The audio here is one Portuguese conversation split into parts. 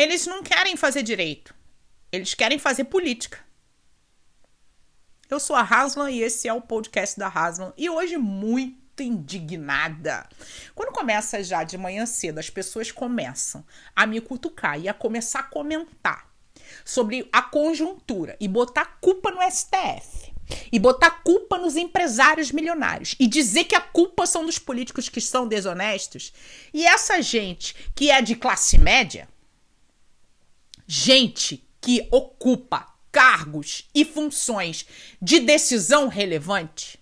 eles não querem fazer direito. Eles querem fazer política. Eu sou a Raslan e esse é o podcast da Raslan. E hoje muito indignada. Quando começa já de manhã cedo, as pessoas começam a me cutucar e a começar a comentar sobre a conjuntura e botar culpa no STF. E botar culpa nos empresários milionários. E dizer que a culpa são dos políticos que são desonestos. E essa gente que é de classe média, gente que ocupa cargos e funções de decisão relevante,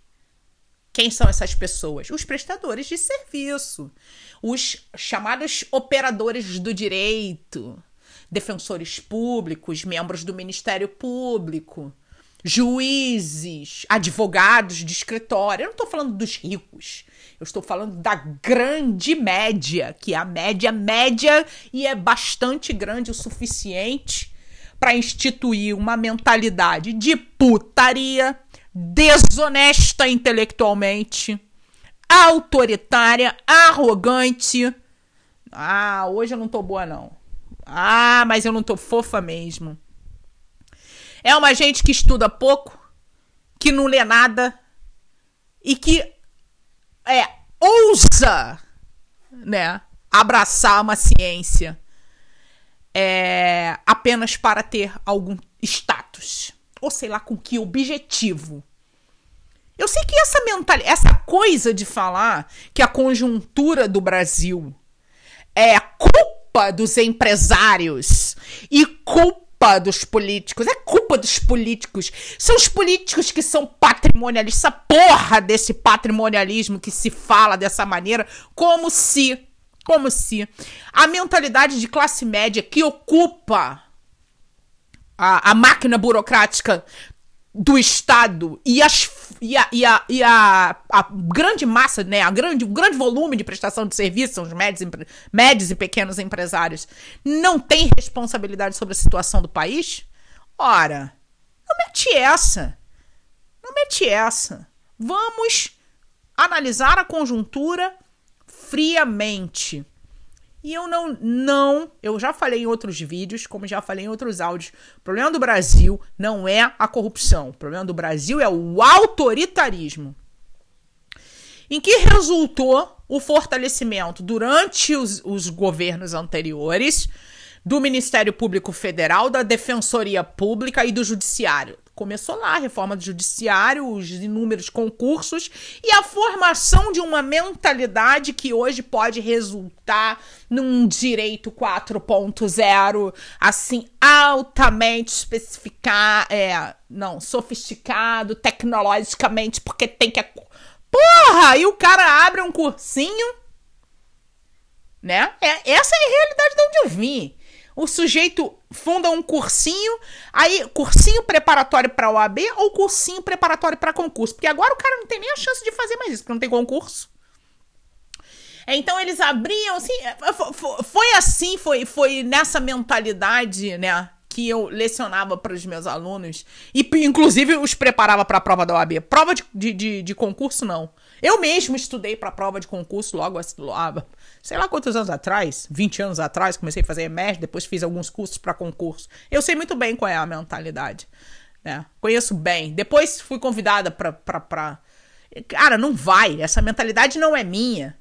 quem são essas pessoas? Os prestadores de serviço. Os chamados operadores do direito. Defensores públicos, membros do Ministério Público. Juízes, advogados de escritório. Eu não estou falando dos ricos. Eu estou falando da grande média, que é a média e é bastante grande o suficiente para instituir uma mentalidade de putaria, desonesta intelectualmente, autoritária, arrogante. Ah, hoje eu não tô boa, não. Ah, mas eu não tô fofa mesmo. É uma gente que estuda pouco, que não lê nada e que ousa, né, abraçar uma ciência apenas para ter algum status. Ou sei lá com que objetivo. Eu sei que essa mentalidade, essa coisa de falar que a conjuntura do Brasil é culpa dos empresários e culpa dos políticos, é culpa dos políticos, são os políticos que são patrimonialistas, essa porra desse patrimonialismo que se fala dessa maneira, como se a mentalidade de classe média que ocupa a máquina burocrática do Estado e a grande massa, né, o grande volume de prestação de serviço, são os médios e pequenos empresários, não tem responsabilidade sobre a situação do país? Ora, não mete essa. Vamos analisar a conjuntura friamente. E eu eu já falei em outros vídeos, como já falei em outros áudios, o problema do Brasil não é a corrupção, o problema do Brasil é o autoritarismo, em que resultou o fortalecimento durante os governos anteriores do Ministério Público Federal, da Defensoria Pública e do Judiciário. Começou lá a reforma do judiciário, os inúmeros concursos e a formação de uma mentalidade que hoje pode resultar num direito 4.0, assim, altamente sofisticado, tecnologicamente, porque tem que... Porra! E o cara abre um cursinho, né? Essa é a realidade de onde eu vim. O sujeito funda um cursinho, aí cursinho preparatório para OAB ou cursinho preparatório para concurso. Porque agora o cara não tem nem a chance de fazer mais isso, porque não tem concurso. Então eles abriam, assim, foi nessa mentalidade, né, que eu lecionava para os meus alunos e inclusive os preparava para a prova da OAB. Prova de concurso, não. Eu mesmo estudei para a prova de concurso logo, sei lá quantos anos atrás, 20 anos atrás, comecei a fazer EMERG, depois fiz alguns cursos para concurso. Eu sei muito bem qual é a mentalidade, né? Conheço bem. Depois fui convidada para... Cara, não vai, essa mentalidade não é minha.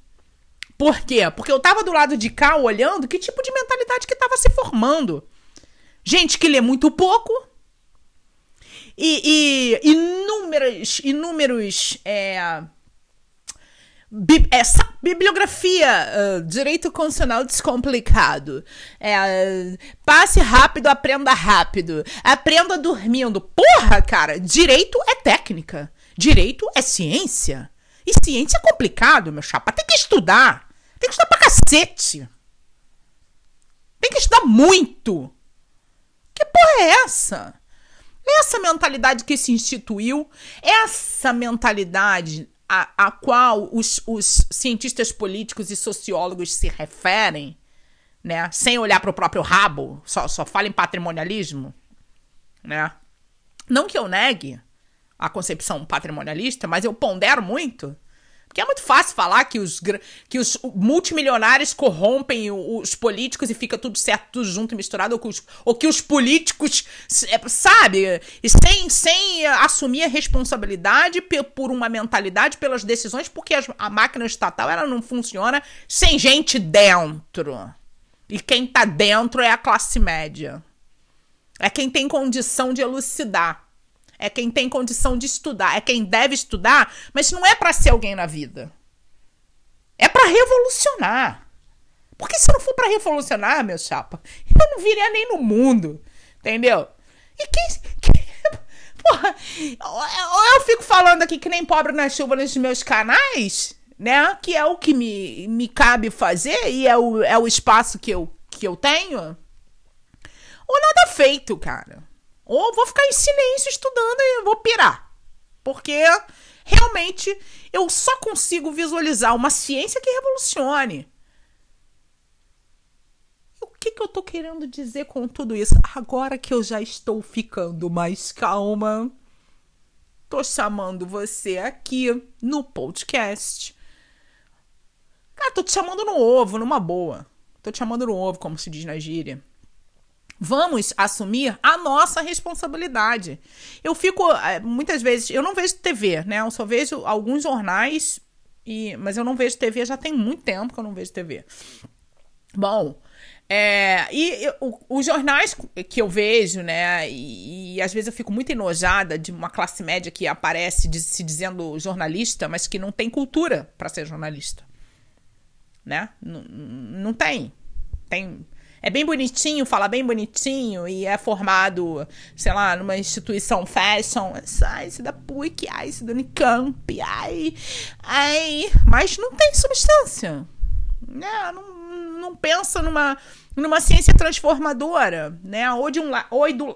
Por quê? Porque eu tava do lado de cá olhando que tipo de mentalidade que tava se formando. Gente que lê muito pouco... E inúmeros bibliografia, direito constitucional descomplicado, passe rápido, aprenda rápido, aprenda dormindo. Porra, cara, direito é técnica, direito é ciência, e ciência é complicado, meu chapa, tem que estudar pra cacete, tem que estudar muito. Que porra é essa? Essa mentalidade que se instituiu, essa mentalidade a qual os cientistas políticos e sociólogos se referem, né, sem olhar para o próprio rabo, só fala em patrimonialismo, né? Não que eu negue a concepção patrimonialista, mas eu pondero muito, Porque é muito fácil falar que os multimilionários corrompem os políticos e fica tudo certo, tudo junto e misturado, ou que os políticos, sabe, sem assumir a responsabilidade por uma mentalidade, pelas decisões, porque a máquina estatal ela não funciona sem gente dentro. E quem tá dentro é a classe média. É quem tem condição de elucidar. É quem tem condição de estudar. É quem deve estudar, mas não é para ser alguém na vida. É para revolucionar. Porque se não for para revolucionar, meu chapa, eu não viria nem no mundo. Entendeu? E porra, eu fico falando aqui que nem pobre na chuva nos meus canais, né? Que é o que me cabe fazer e é o espaço que eu tenho. Ou nada feito, cara. Ou vou ficar em silêncio estudando e vou pirar. Porque realmente eu só consigo visualizar uma ciência que revolucione. E o que eu tô querendo dizer com tudo isso? Agora que eu já estou ficando mais calma, tô chamando você aqui no podcast. Cara, tô te chamando no ovo, numa boa. Tô te chamando no ovo, como se diz na gíria. Vamos assumir a nossa responsabilidade. Eu fico, muitas vezes, eu não vejo TV, né? Eu só vejo alguns jornais, mas eu não vejo TV, já tem muito tempo que eu não vejo TV. Bom, os jornais que eu vejo, né? E às vezes eu fico muito enojada de uma classe média que aparece se dizendo jornalista, mas que não tem cultura para ser jornalista, né? Não tem. Tem... É bem bonitinho, fala bem bonitinho e é formado, sei lá, numa instituição fashion. Ai, esse da PUC, ai, esse do Unicamp, ai. Mas não tem substância. Né? Não pensa numa ciência transformadora, né? Ou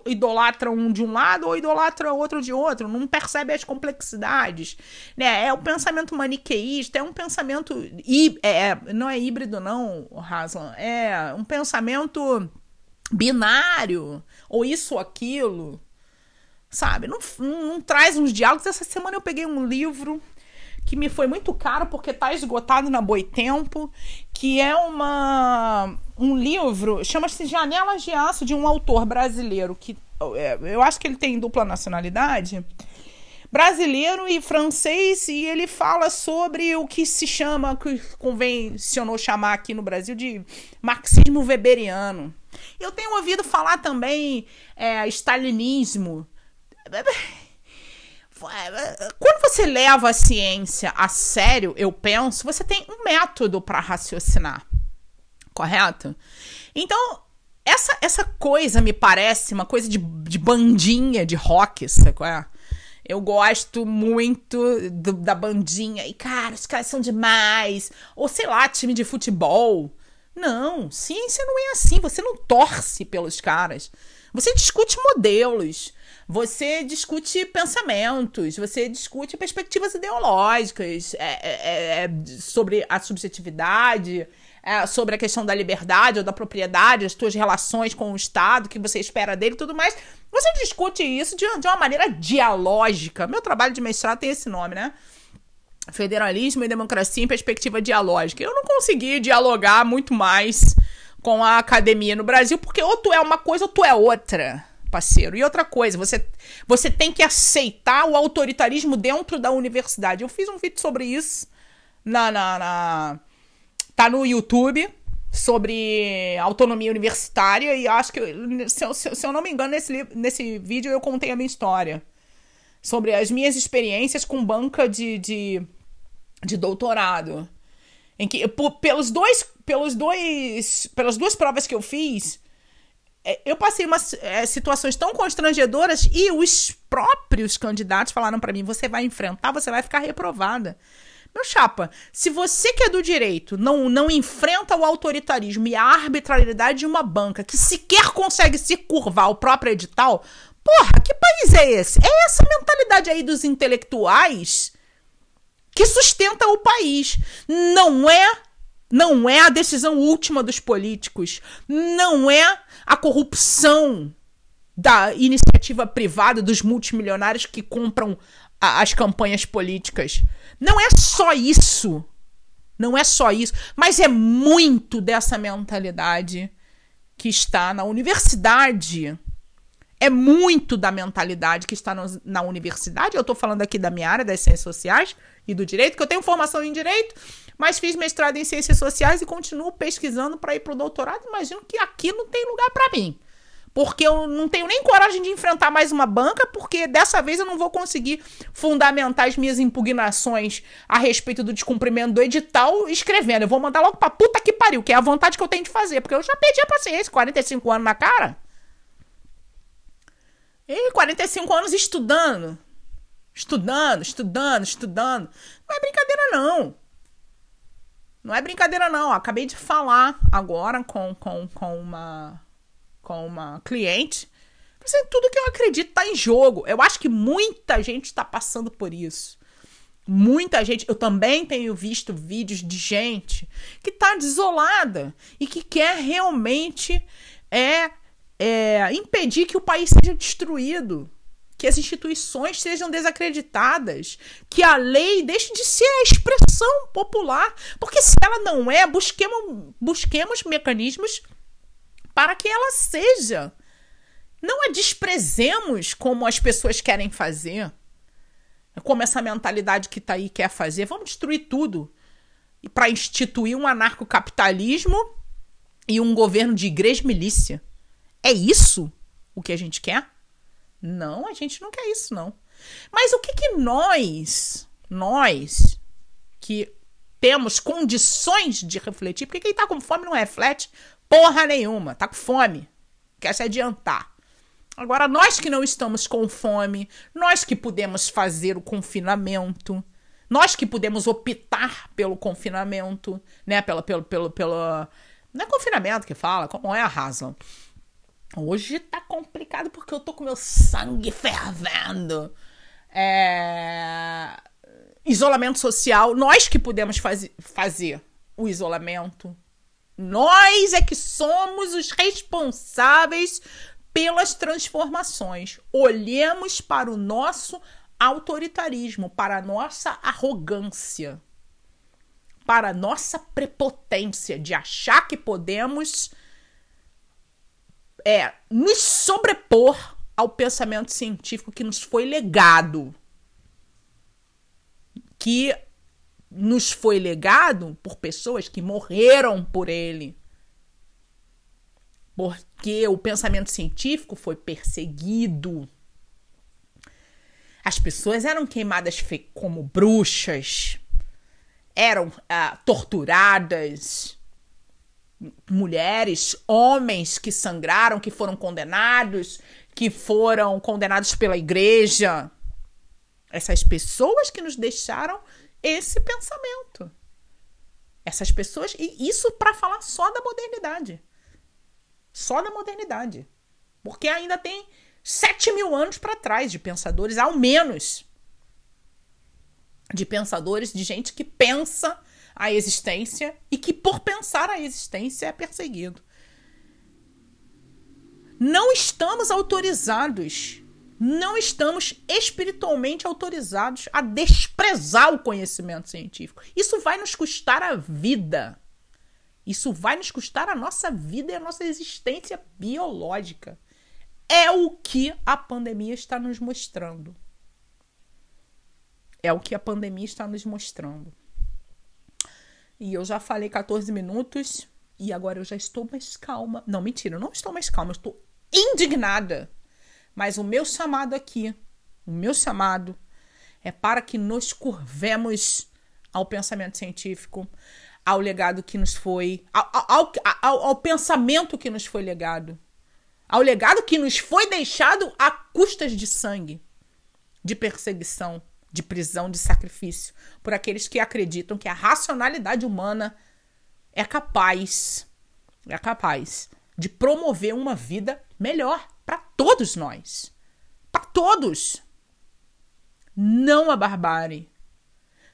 idolatra um de um lado, ou idolatra outro de outro. Não percebe as complexidades, né? É um pensamento maniqueísta, é um pensamento... não é híbrido, não, Raslan. É um pensamento binário, ou isso ou aquilo, sabe? Não traz uns diálogos. Essa semana eu peguei um livro... que me foi muito caro porque tá esgotado na Boitempo, que é um livro, chama-se Janelas de Aço, de um autor brasileiro, que eu acho que ele tem dupla nacionalidade, brasileiro e francês, e ele fala sobre o que se chama, que convencionou chamar aqui no Brasil de marxismo weberiano. Eu tenho ouvido falar também stalinismo. Quando você leva a ciência a sério, eu penso, você tem um método para raciocinar, correto? Então, essa coisa me parece uma coisa de bandinha, de rock, sabe qual é? Eu gosto muito da bandinha, e cara, os caras são demais, ou sei lá, time de futebol. Não, ciência não é assim, você não torce pelos caras, você discute modelos. Você discute pensamentos, você discute perspectivas ideológicas sobre a subjetividade, sobre a questão da liberdade ou da propriedade, as suas relações com o Estado, o que você espera dele e tudo mais. Você discute isso de uma maneira dialógica. Meu trabalho de mestrado tem esse nome, né? Federalismo e Democracia em Perspectiva Dialógica. Eu não consegui dialogar muito mais com a academia no Brasil, porque ou tu é uma coisa ou tu é outra, parceiro. E outra coisa, você tem que aceitar o autoritarismo dentro da universidade. Eu fiz um vídeo sobre isso tá no YouTube, sobre autonomia universitária, e acho que, se eu não me engano, nesse vídeo eu contei a minha história sobre as minhas experiências com banca de doutorado, em que pelas duas provas que eu fiz, eu passei umas situações tão constrangedoras, e os próprios candidatos falaram pra mim, você vai enfrentar, você vai ficar reprovada. Meu chapa, se você que é do direito não enfrenta o autoritarismo e a arbitrariedade de uma banca que sequer consegue se curvar ao próprio edital, porra, que país é esse? É essa mentalidade aí dos intelectuais que sustenta o país. Não é a decisão última dos políticos, não é a corrupção da iniciativa privada, dos multimilionários que compram as campanhas políticas. Não é só isso. Não é só isso. Mas é muito dessa mentalidade que está na universidade. É muito da mentalidade que está na universidade. Eu estou falando aqui da minha área, das ciências sociais e do direito, que eu tenho formação em direito, mas fiz mestrado em ciências sociais e continuo pesquisando para ir para o doutorado. Imagino que aqui não tem lugar para mim, porque eu não tenho nem coragem de enfrentar mais uma banca, porque dessa vez eu não vou conseguir fundamentar as minhas impugnações a respeito do descumprimento do edital escrevendo. Eu vou mandar logo para puta que pariu, que é a vontade que eu tenho de fazer, porque eu já perdi a paciência, 45 anos na cara. E 45 anos estudando. Estudando. Não é brincadeira, não. Acabei de falar agora com uma cliente. Assim, tudo que eu acredito tá em jogo. Eu acho que muita gente tá passando por isso. Muita gente. Eu também tenho visto vídeos de gente que tá desolada e que quer realmente impedir que o país seja destruído, que as instituições sejam desacreditadas, que a lei deixe de ser a expressão popular, porque se ela não é, busquemos mecanismos para que ela seja. Não a desprezemos como as pessoas querem fazer, como essa mentalidade que tá aí quer fazer. Vamos destruir tudo para instituir um anarcocapitalismo e um governo de igreja e milícia. É isso o que a gente quer? Não, a gente não quer isso, não. Mas o que nós que temos condições de refletir, porque quem tá com fome não reflete porra nenhuma, tá com fome, quer se adiantar. Agora, nós que não estamos com fome, nós que podemos fazer o confinamento, nós que podemos optar pelo confinamento, né, não é confinamento que fala, como é a razão. Hoje tá complicado porque eu tô com meu sangue fervendo. Isolamento social. Nós que podemos fazer o isolamento. Nós é que somos os responsáveis pelas transformações. Olhemos para o nosso autoritarismo, para a nossa arrogância, para a nossa prepotência de achar que podemos... nos sobrepor ao pensamento científico que nos foi legado. Que nos foi legado por pessoas que morreram por ele. Porque o pensamento científico foi perseguido. As pessoas eram queimadas como bruxas. Eram torturadas. Mulheres, homens que sangraram, que foram condenados pela igreja. Essas pessoas que nos deixaram esse pensamento. Essas pessoas, e isso para falar só da modernidade. Porque ainda tem 7 mil anos para trás de pensadores, ao menos. De pensadores, de gente que pensa a existência e que por pensar a existência é perseguido. Não estamos autorizados, não estamos espiritualmente autorizados a desprezar o conhecimento científico. Isso vai nos custar a vida. Isso vai nos custar a nossa vida e a nossa existência biológica. É o que a pandemia está nos mostrando. E eu já falei 14 minutos e agora eu já estou mais calma. Não, mentira, eu não estou mais calma, eu estou indignada. Mas o meu chamado aqui, é para que nos curvemos ao pensamento científico, ao legado que nos foi, ao pensamento que nos foi legado, ao legado que nos foi deixado a custas de sangue, de perseguição, de prisão, de sacrifício, por aqueles que acreditam que a racionalidade humana é capaz de promover uma vida melhor para todos nós. Para todos. Não a barbárie,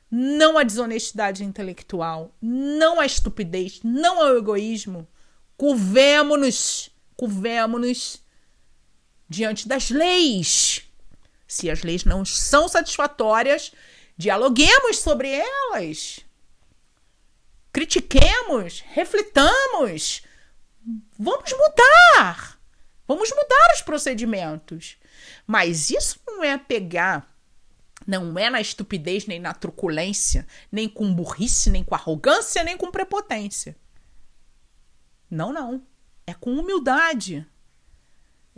não a desonestidade intelectual, não a estupidez, não ao egoísmo. Curvemo-nos diante das leis. Se as leis não são satisfatórias, dialoguemos sobre elas, critiquemos, reflitamos, vamos mudar os procedimentos. Mas isso não é pegar, não é na estupidez, nem na truculência, nem com burrice, nem com arrogância, nem com prepotência. Não, não. É com humildade,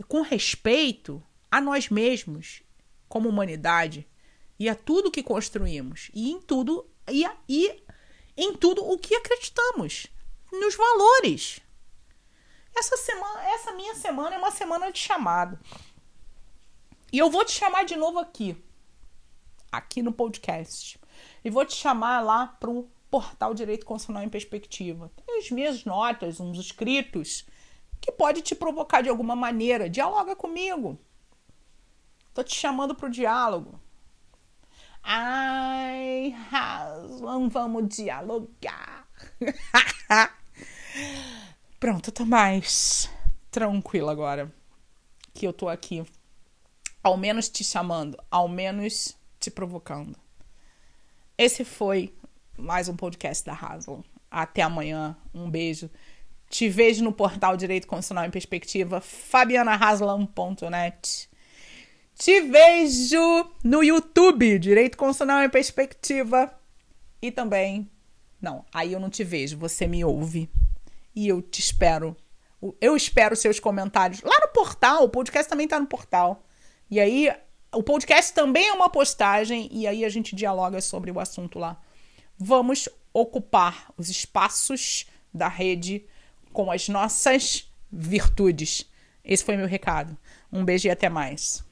é com respeito a nós mesmos, como humanidade, e a tudo que construímos, e em tudo, em tudo o que acreditamos, nos valores. Essa minha semana é uma semana de chamado. E eu vou te chamar de novo aqui no podcast. E vou te chamar lá para o portal Direito Constitucional em Perspectiva. Tem as minhas notas, uns escritos, que pode te provocar de alguma maneira. Dialoga comigo. Tô te chamando para o diálogo. Ai, Raslan, vamos dialogar. Pronto, eu tô mais tranquila agora. Que eu tô aqui, ao menos te chamando, ao menos te provocando. Esse foi mais um podcast da Raslan. Até amanhã, um beijo. Te vejo no portal Direito Constitucional em Perspectiva, FabianaHaslam.net. Te vejo no YouTube, Direito Constitucional em Perspectiva. E também, não, aí eu não te vejo, você me ouve. E eu te espero. Eu espero seus comentários lá no portal. O podcast também tá no portal. E aí, o podcast também é uma postagem. E aí a gente dialoga sobre o assunto lá. Vamos ocupar os espaços da rede com as nossas virtudes. Esse foi meu recado. Um beijo e até mais.